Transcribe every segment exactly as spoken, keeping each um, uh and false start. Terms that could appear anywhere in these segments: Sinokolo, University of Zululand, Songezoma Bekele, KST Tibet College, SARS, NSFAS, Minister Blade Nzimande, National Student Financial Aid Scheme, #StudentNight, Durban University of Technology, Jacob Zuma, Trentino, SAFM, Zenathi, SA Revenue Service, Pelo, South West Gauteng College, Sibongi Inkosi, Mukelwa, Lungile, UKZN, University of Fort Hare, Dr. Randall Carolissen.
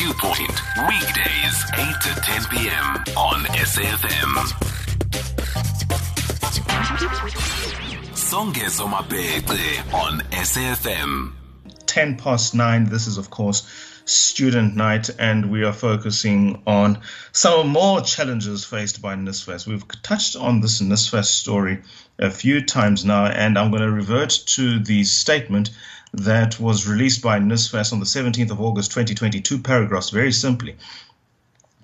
Viewpoint, weekdays eight to ten p.m. on S A F M. Songezoma Bekele on S A F M. ten past nine, this is of course Student Night, and we are focusing on some more challenges faced by NSFAS. We've touched on this NSFAS story a few times now, and I'm going to revert to the statement that was released by NSFAS on the seventeenth of August twenty twenty-two, paragraphs very simply.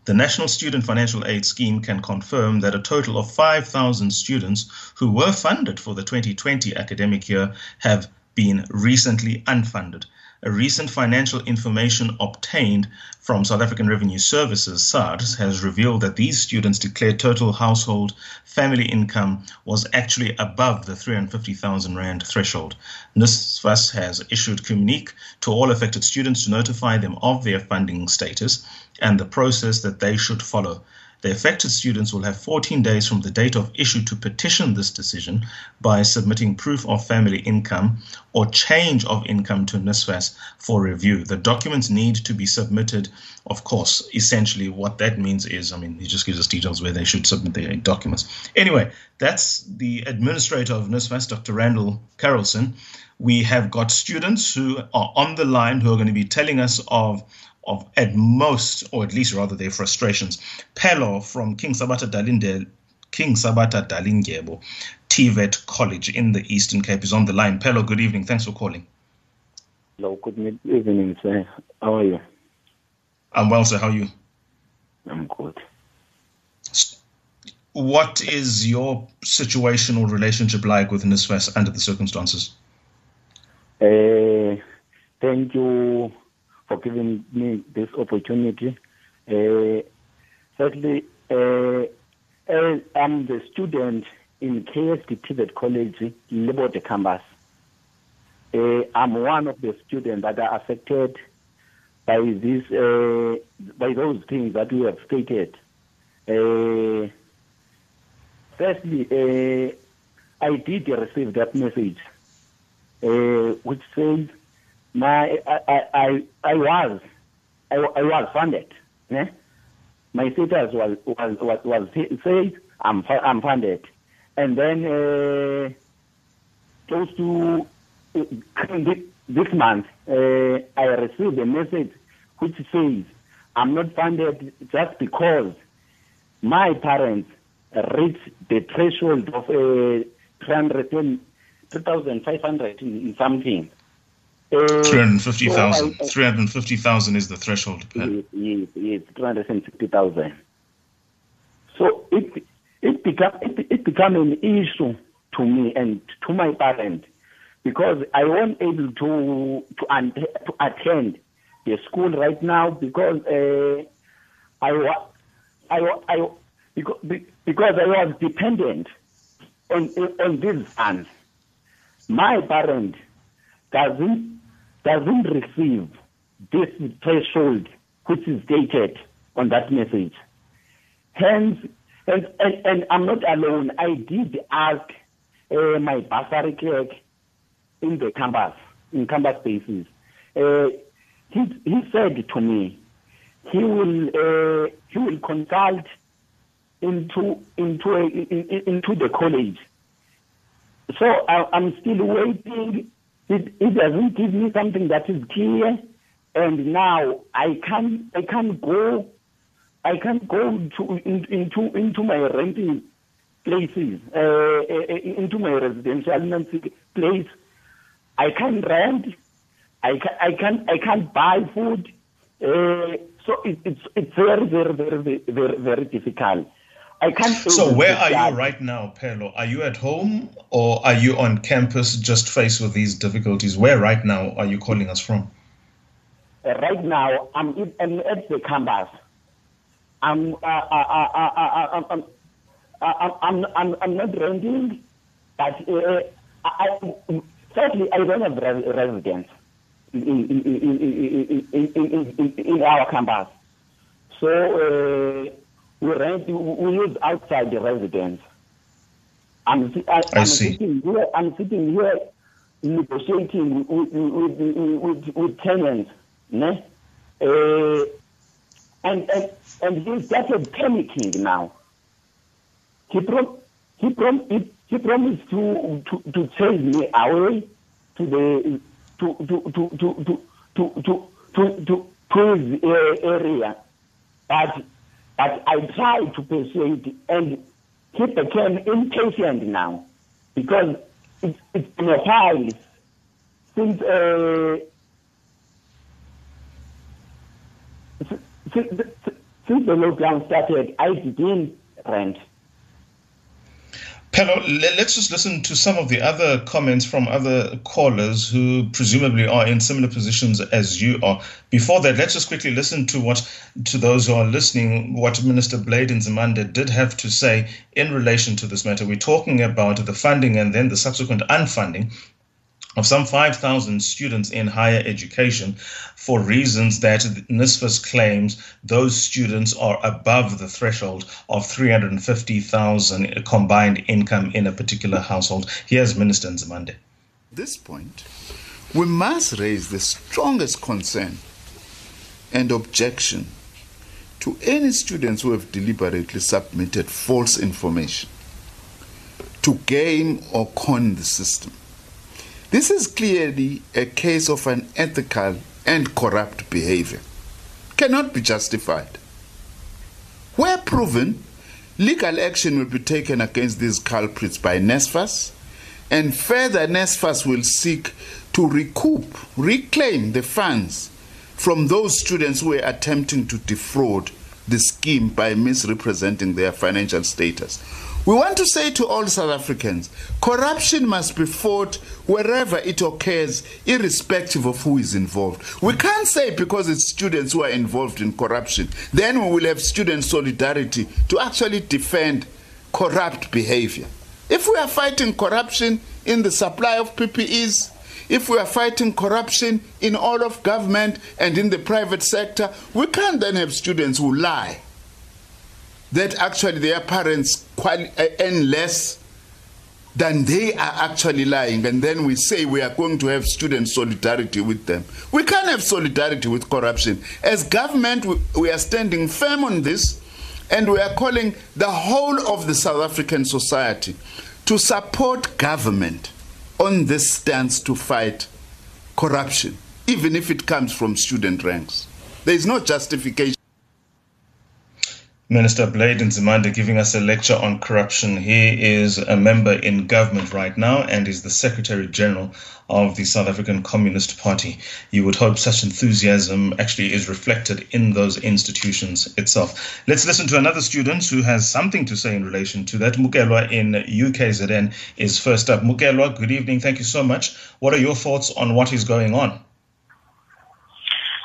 The National Student Financial Aid Scheme can confirm that a total of five thousand students who were funded for the twenty twenty academic year have been recently unfunded. A recent financial information obtained from South African Revenue Services, SARS, has revealed that these students' declared total household family income was actually above the three hundred fifty thousand rand threshold. NSFAS has issued a communique to all affected students to notify them of their funding status and the process that they should follow. The affected students will have fourteen days from the date of issue to petition this decision by submitting proof of family income or change of income to NSFAS for review. The documents need to be submitted. Of course, essentially what that means is, I mean, he just gives us details where they should submit their documents. Anyway, that's the administrator of NSFAS, Doctor Randall Carolissen. We have got students who are on the line who are going to be telling us of of at most, or at least rather, their frustrations. Pelo from King Sabata Dalinde, King Sabata Dalinde, Tibet College in the Eastern Cape is on the line. Pelo, good evening. Thanks for calling. Hello, good evening, sir. How are you? I'm well, sir. How are you? I'm good. What is your situation or relationship like with NSFAS under the circumstances? Uh, thank you for giving me this opportunity. Uh, certainly, uh, I'm the student in K S T Tibet College, Liberty Campus. Uh, I'm one of the students that are affected by this, uh, by those things that you have stated. Uh, firstly, uh, I did receive that message, uh, which says, My I I I was I, I was funded. Yeah? My status was was was, was said I'm I'm funded, and then uh, close to uh, this month uh, I received a message which says I'm not funded just because my parents reached the threshold of uh, three thousand five hundred in something. three hundred fifty thousand. So three hundred fifty thousand is the threshold. Yes, yes, yes, three hundred fifty thousand. So it it become it, it become an issue to me and to my parents, because I wasn't able to to, un- to attend the school right now because uh, I was I, I because, because I was dependent on on these funds. My parents doesn't. doesn't receive this threshold which is stated on that message. Hence, and, and, and I'm not alone, I did ask uh, my bursary clerk in the campus, in campus spaces. Uh, he, he said to me, he will uh, he will consult into into a, in, into the college. So I, I'm still waiting. It, it doesn't give me something that is clear, and now I can't I can't go I can't go to in, into into my renting places uh, into my residential place. I can't rent. I can I can I can't buy food. Uh, so it, it's it's very very very very very difficult. I can't so where are that. you right now, Pelo? Are you at home or are you on campus just faced with these difficulties? Where right now are you calling us from? Uh, right now, I'm, in, I'm at the campus. I'm, uh, I, I, I, I, I'm, I, I'm, I'm, I'm not renting, but uh, I, I, certainly I don't have res- residence in, in, in, in, in, in, in, in our campus. So... Uh, We rent. We live outside the residence. I'm, I, I'm I see. sitting here. I'm sitting here negotiating with with, with, with, with tenants. Ne? Uh, and and, and he started panicking now. He pro he prom he promised to to to chase me away to the to to to to to to to to, to, to his uh, area, but but I tried to persuade, and he became impatient now, because it, it's been a while since uh, since the, since the lockdown started. I didn't rent. Pelo, let's just listen to some of the other comments from other callers who presumably are in similar positions as you are. Before that, let's just quickly listen to what, to those who are listening, what Minister Blade Nzimande did have to say in relation to this matter. We're talking about the funding and then the subsequent unfunding of some five thousand students in higher education for reasons that NSFAS claims those students are above the threshold of three hundred fifty thousand combined income in a particular household. Here's Minister Nzimande. At this point, we must raise the strongest concern and objection to any students who have deliberately submitted false information to game or con the system. This is clearly a case of unethical and corrupt behavior. Cannot be justified. Where proven, legal action will be taken against these culprits by NSFAS, and further NSFAS will seek to recoup, reclaim the funds from those students who are attempting to defraud the scheme by misrepresenting their financial status. We want to say to all South Africans, corruption must be fought wherever it occurs, irrespective of who is involved. We can't say because it's students who are involved in corruption, then we will have student solidarity to actually defend corrupt behavior. If we are fighting corruption in the supply of P P Es, if we are fighting corruption in all of government and in the private sector, we can't then have students who lie that actually their parents earn less than they are actually lying, and then we say we are going to have student solidarity with them. We can't have solidarity with corruption. As government, we are standing firm on this, and we are calling the whole of the South African society to support government on this stance to fight corruption, even if it comes from student ranks. There is no justification. Minister Blade Nzimande giving us a lecture on corruption. He is a member in government right now and is the Secretary General of the South African Communist Party. You would hope such enthusiasm actually is reflected in those institutions itself. Let's listen to another student who has something to say in relation to that. Mukelwa in U K Z N is first up. Mukelwa, good evening. Thank you so much. What are your thoughts on what is going on?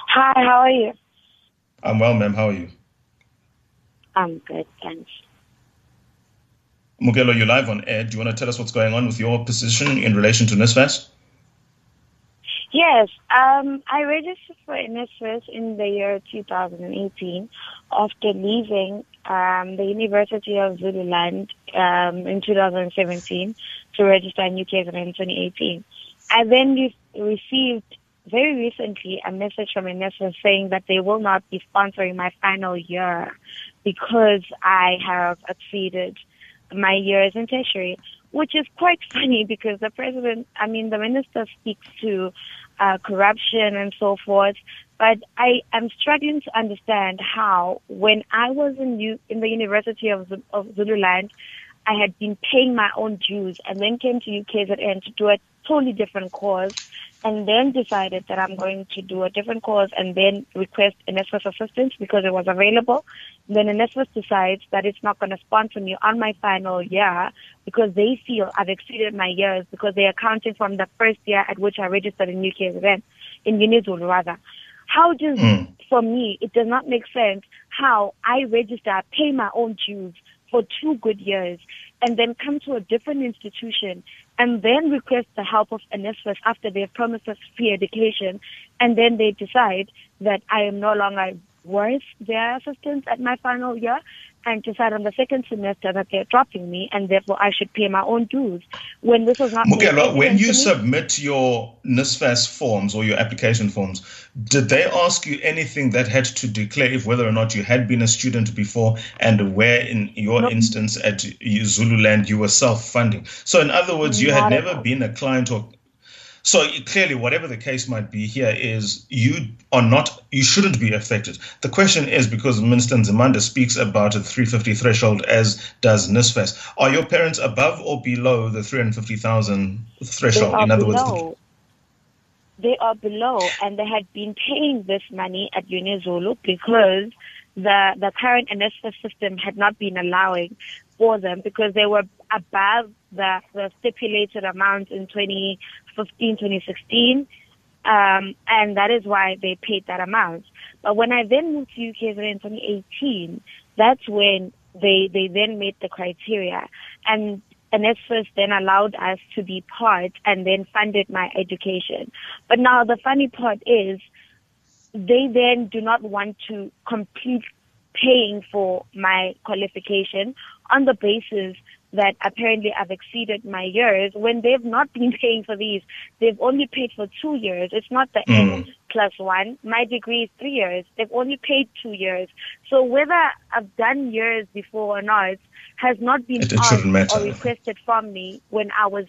Hi, how are you? I'm well, ma'am. How are you? I'm good, thanks. Mukelwa, you're live on air. Do you want to tell us what's going on with your position in relation to NSFAS? Yes, um, I registered for NSFAS in the year two thousand eighteen after leaving um, the University of Zululand um, in two thousand seventeen to register in U K Z N in twenty eighteen. I then re received very recently a message from NSFAS saying that they will not be sponsoring my final year because I have exceeded my years in tertiary, which is quite funny because the president, I mean, the minister speaks to uh, corruption and so forth, but I am struggling to understand how when I was in, U in the University of, Z of Zululand, I had been paying my own dues and then came to U K Z N to do a totally different course, and then decided that I'm going to do a different course and then request NSFAS assistance because it was available. Then NSFAS decides that it's not going to sponsor me on my final year because they feel I've exceeded my years because they are counting from the first year at which I registered in U K Z N, in UniZulu rather. How does, mm. for me, it does not make sense how I register, I pay my own dues for two good years, and then come to a different institution and then request the help of NSFAS after they have promised us free education, and then they decide that I am no longer worth their assistance at my final year and decide on the second semester that they're dropping me and therefore I should pay my own dues when this was not. Mukelwa, when you submit your NSFAS forms or your application forms, did they ask you anything that had to declare if whether or not you had been a student before and where in your no. instance at Zululand you were self-funding? So in other words, you not had never been a client or... So clearly, whatever the case might be here is you are not, you shouldn't be affected. The question is because Minister Nzimande speaks about a three hundred fifty threshold, as does NSFAS. Are your parents above or below the three hundred fifty thousand threshold? In other below. words, they are below, and they had been paying this money at UniZulu because the the current NSFAS system had not been allowing for them because they were above the, the stipulated amount in twenty fifteen, twenty sixteen, um, and that is why they paid that amount. But when I then moved to U K Z N in twenty eighteen, that's when they they then made the criteria, and NSFAS then allowed us to be part and then funded my education. But now the funny part is they then do not want to complete paying for my qualification on the basis that apparently I've exceeded my years when they've not been paying for these. They've only paid for two years. It's not the mm. N plus one. My degree is three years. They've only paid two years. So whether I've done years before or not has not been it, it asked or requested from me when I was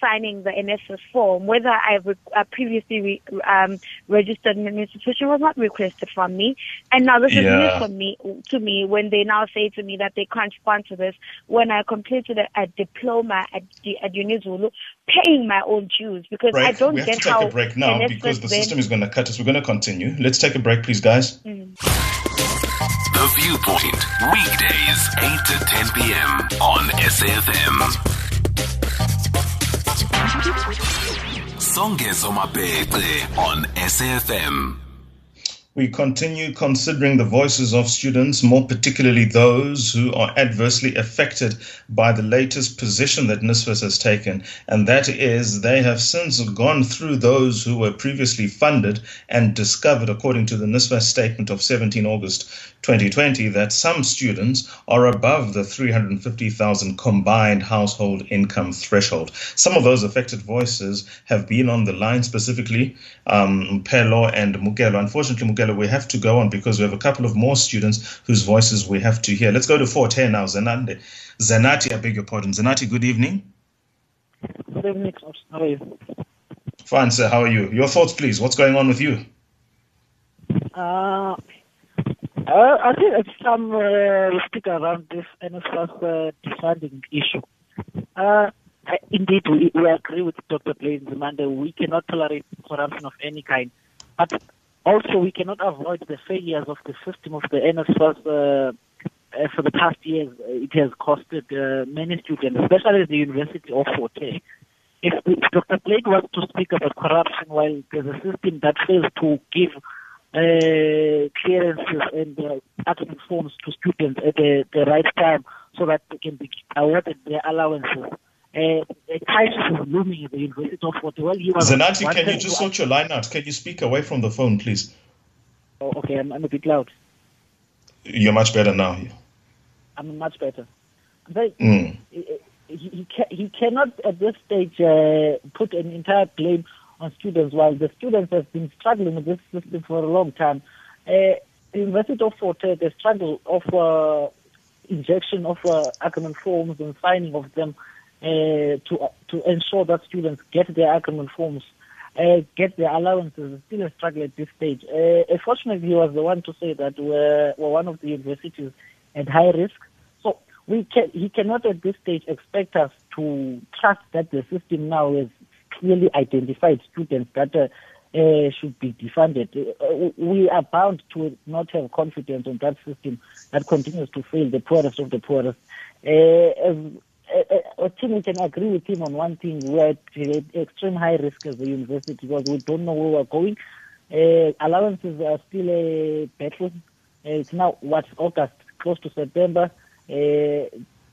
signing the NSFAS form. Whether I re- uh, previously re- um, registered in an institution was not requested from me, and now this yeah. is new for me. To me, when they now say to me that they can't sponsor this, when I completed a, a diploma at, at UniZulu, paying my own dues because break. I don't we have get to take how a break now NSFAS because the system is going to cut us. We're going to continue. Let's take a break, please, guys. Mm. The Viewpoint weekdays eight to ten p.m. on S A F M. Songezoma Bekele on S A F M. We continue considering the voices of students, more particularly those who are adversely affected by the latest position that NSFAS has taken, and that is they have since gone through those who were previously funded and discovered, according to the NSFAS statement of the seventeenth of August twenty twenty, that some students are above the three hundred fifty thousand combined household income threshold. Some of those affected voices have been on the line, specifically um, Pelo and Mukelwa. Unfortunately, Mukelwa, we have to go on because we have a couple of more students whose voices we have to hear. Let's go to Fort Hare now. Zenathi, Zenathi, I beg your pardon. Zenathi, good evening. Good evening, sir. How are you? Fine, sir. How are you? Your thoughts, please. What's going on with you? Uh, I think it's some uh, speak around this NSFAS uh, funding issue. Uh, I, indeed, we, we agree with Doctor Blade Nzimande. We cannot tolerate corruption of any kind. But also, we cannot avoid the failures of the system of the NSFAS. Uh, for the past years, it has costed uh, many students, especially the University of Fort Hare. If, if Doctor Blade wants to speak about corruption, while there's a system that fails to give uh, clearances and uh, access forms to students at the, the right time so that they can be awarded their allowances. Uh, a crisis is looming at the University of Fort Hare. Well, Zenathi, can you just sort your line out? Can you speak away from the phone, please? Oh, okay, I'm, I'm a bit loud. You're much better now. I'm much better. But mm. he, he, he cannot, at this stage, uh, put an entire blame on students while the students have been struggling with this system for a long time. Uh, the University of Fort Hare, the struggle of uh, injection of uh, academic forms and signing of them, Uh, to uh, to ensure that students get their agreement forms, uh, get their allowances, still a struggle at this stage. Uh, unfortunately, he was the one to say that we're, we're one of the universities at high risk. So we can, he cannot at this stage expect us to trust that the system now has clearly identified students that uh, uh, should be defunded. Uh, we are bound to not have confidence in that system that continues to fail the poorest of the poorest. Uh, I think we can agree with him on one thing. We're at extreme high risk as a university because we don't know where we're going. Uh, allowances are still a battle. Uh, it's now, what's August, close to September. Uh,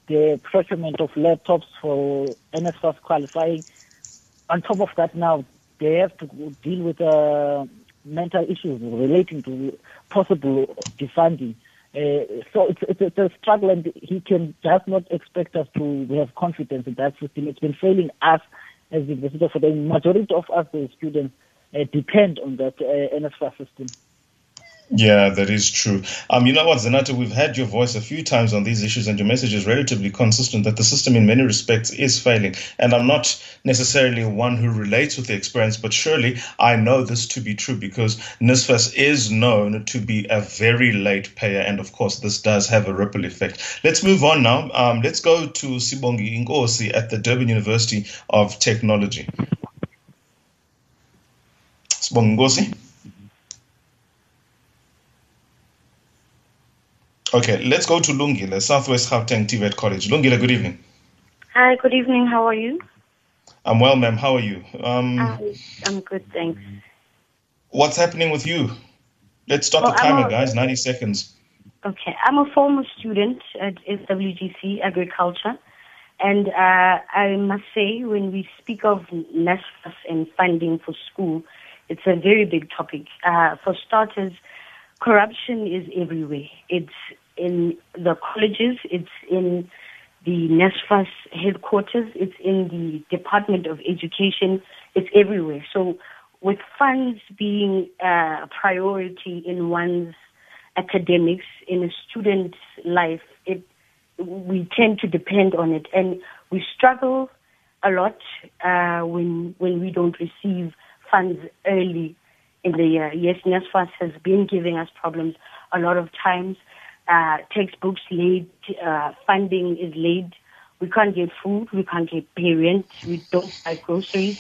the procurement of laptops for NSFAS qualifying. On top of that now, they have to deal with uh, mental issues relating to possible defunding. Uh, so it's, it's, it's a struggle, and he can just not expect us to have confidence in that system. It's been failing us as the University of Fort Hare. The majority of us, the students, uh, depend on that uh, N S F A S system. Yeah, that is true. Um, you know what, Zenathi, we've had your voice a few times on these issues, and your message is relatively consistent that the system in many respects is failing. And I'm not necessarily one who relates with the experience, but surely I know this to be true because N S F A S is known to be a very late payer. And of course, this does have a ripple effect. Let's move on now. Um, let's go to Sibongi Inkosi at the Durban University of Technology. Sibongi Inkosi. Okay, let's go to Lungile, South West Gauteng Tibet College. Lungile, good evening. Hi, good evening. How are you? I'm well, ma'am. How are you? Um, I, I'm good, thanks. What's happening with you? Let's stop well, the timer, a, guys. ninety seconds. Okay, I'm a former student at S W G C Agriculture, and uh, I must say, when we speak of N S F A S and funding for school, it's a very big topic. Uh, for starters, corruption is everywhere. It's in the colleges, it's in the N S F A S headquarters, it's in the Department of Education, it's everywhere. So with funds being a priority in one's academics, in a student's life, it, we tend to depend on it. And we struggle a lot uh, when when we don't receive funds early in the year. Yes, N S F A S has been giving us problems a lot of times. Uh, textbooks late, uh, funding is late. We can't get food, we can't get pay rent, we don't buy groceries.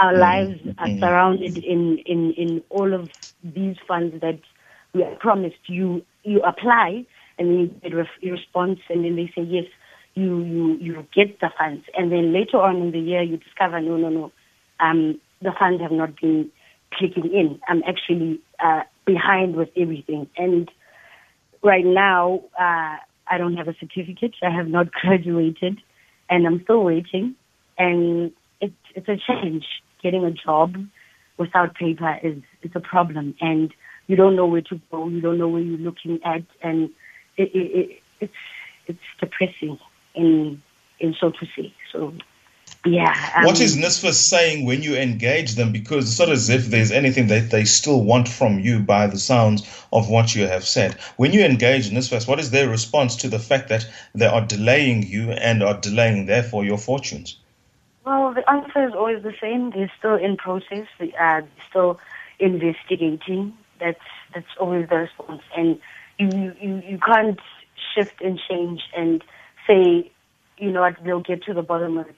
Our lives are surrounded in, in, in all of these funds that we are promised. You you apply and then you get a response, and then they say, yes, you, you, you get the funds. And then later on in the year, you discover, no, no, no, um, the funds have not been clicking in. I'm actually uh, behind with everything. And right now, uh, I don't have a certificate. I have not graduated, and I'm still waiting. And it's, it's a challenge. Getting a job without paper is it's a problem. And you don't know where to go. You don't know where you're looking at. And it, it, it, it's it's depressing, in, in so to say. So... Yeah. Um, what is N S F A S saying when you engage them? Because it's not as if there's anything that they still want from you by the sounds of what you have said. When you engage N S F A S, what is their response to the fact that they are delaying you and are delaying, therefore, your fortunes? Well, the answer is always the same. They're still in process. They are still investigating. That's that's always the response. And you, you, you can't shift and change and say, you know what, they'll get to the bottom of it.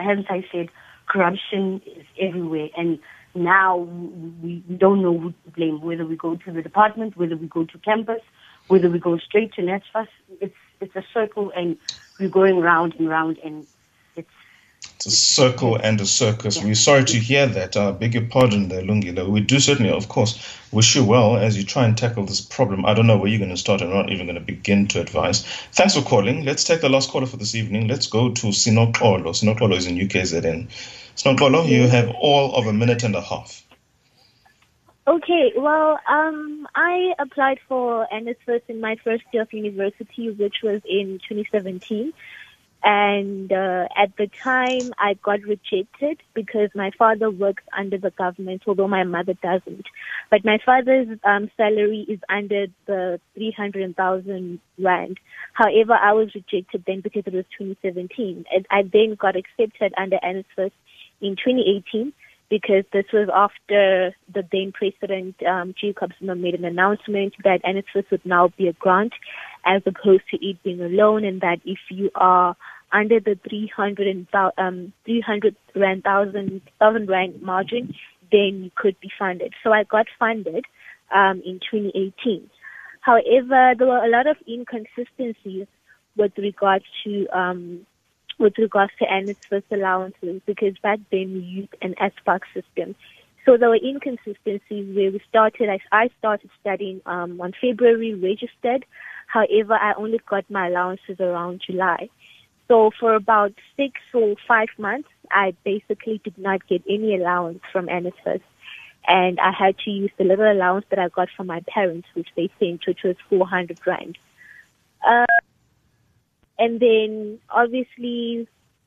Hence, I said corruption is everywhere, and now we don't know who to blame, whether we go to the department, whether we go to campus, whether we go straight to N S F A S. It's it's a circle, and we're going round and round, and it's... It's a circle and a circus. Yeah. We're sorry to hear that. I beg your pardon there, Lungile. We do certainly, of course, wish you well as you try and tackle this problem. I don't know where you're going to start. I'm not even going to begin to advise. Thanks for calling. Let's take the last caller for this evening. Let's go to Sinokolo. Sinokolo is in U K Z N. Sinokolo, you have all of a minute and a half. Okay, well, um, I applied for N S F A S in my first year of university, which was in twenty seventeen. And uh, at the time, I got rejected because my father works under the government, although my mother doesn't. But my father's um, salary is under the three hundred thousand rand. However, I was rejected then because it was twenty seventeen. And I then got accepted under N S F A S in twenty eighteen because this was after the then president, um, Jacob Zuma, made an announcement that N S F A S would now be a grant as opposed to it being a loan, and that if you are under the three hundred thousand rand margin, then you could be funded. So I got funded um, in twenty eighteen. However, there were a lot of inconsistencies with regards to um, with regards to N S F A S allowances, because back then we used an S B A C system. So there were inconsistencies where we started. I, I started studying um, on February, registered. However, I only got my allowances around July. So for about six or five months, I basically did not get any allowance from N S F A S. and I had to use the little allowance that I got from my parents, which they sent, which was four hundred rand. Uh, and then, obviously,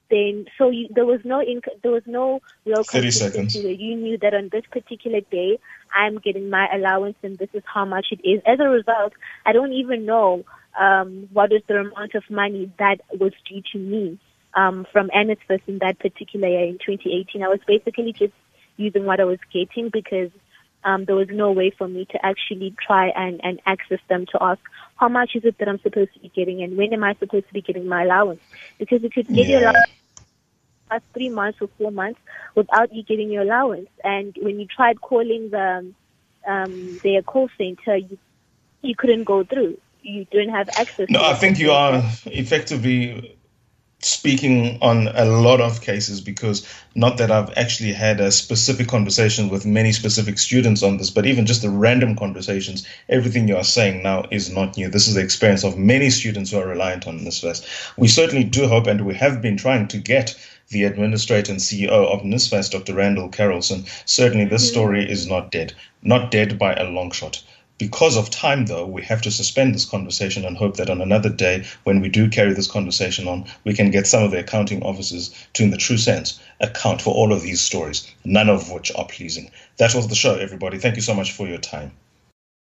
then so you, there was no inc- there was no real consistency where you knew that on this particular day I'm getting my allowance and this is how much it is. As a result, I don't even know um, what is the amount of money that was due to me um, from N S F A S in that particular year in twenty eighteen. I was basically just using what I was getting because um, there was no way for me to actually try and, and access them to ask, how much is it that I'm supposed to be getting and when am I supposed to be getting my allowance? Because you could get yeah. your allowance for three months or four months without you getting your allowance. And when you tried calling the um, their call center, you, you couldn't go through. You didn't have access. No, I think you are effectively speaking on a lot of cases, because not that I've actually had a specific conversation with many specific students on this, but even just the random conversations, everything you are saying now is not new. This is the experience of many students who are reliant on N S F A S. We certainly do hope, and we have been trying to get the administrator and C E O of N S F A S, Doctor Randall Carolissen. Certainly this story is not dead, not dead by a long shot. Because of time, though, we have to suspend this conversation and hope that on another day, when we do carry this conversation on, we can get some of the accounting officers to, in the true sense, account for all of these stories, none of which are pleasing. That was the show, everybody. Thank you so much for your time.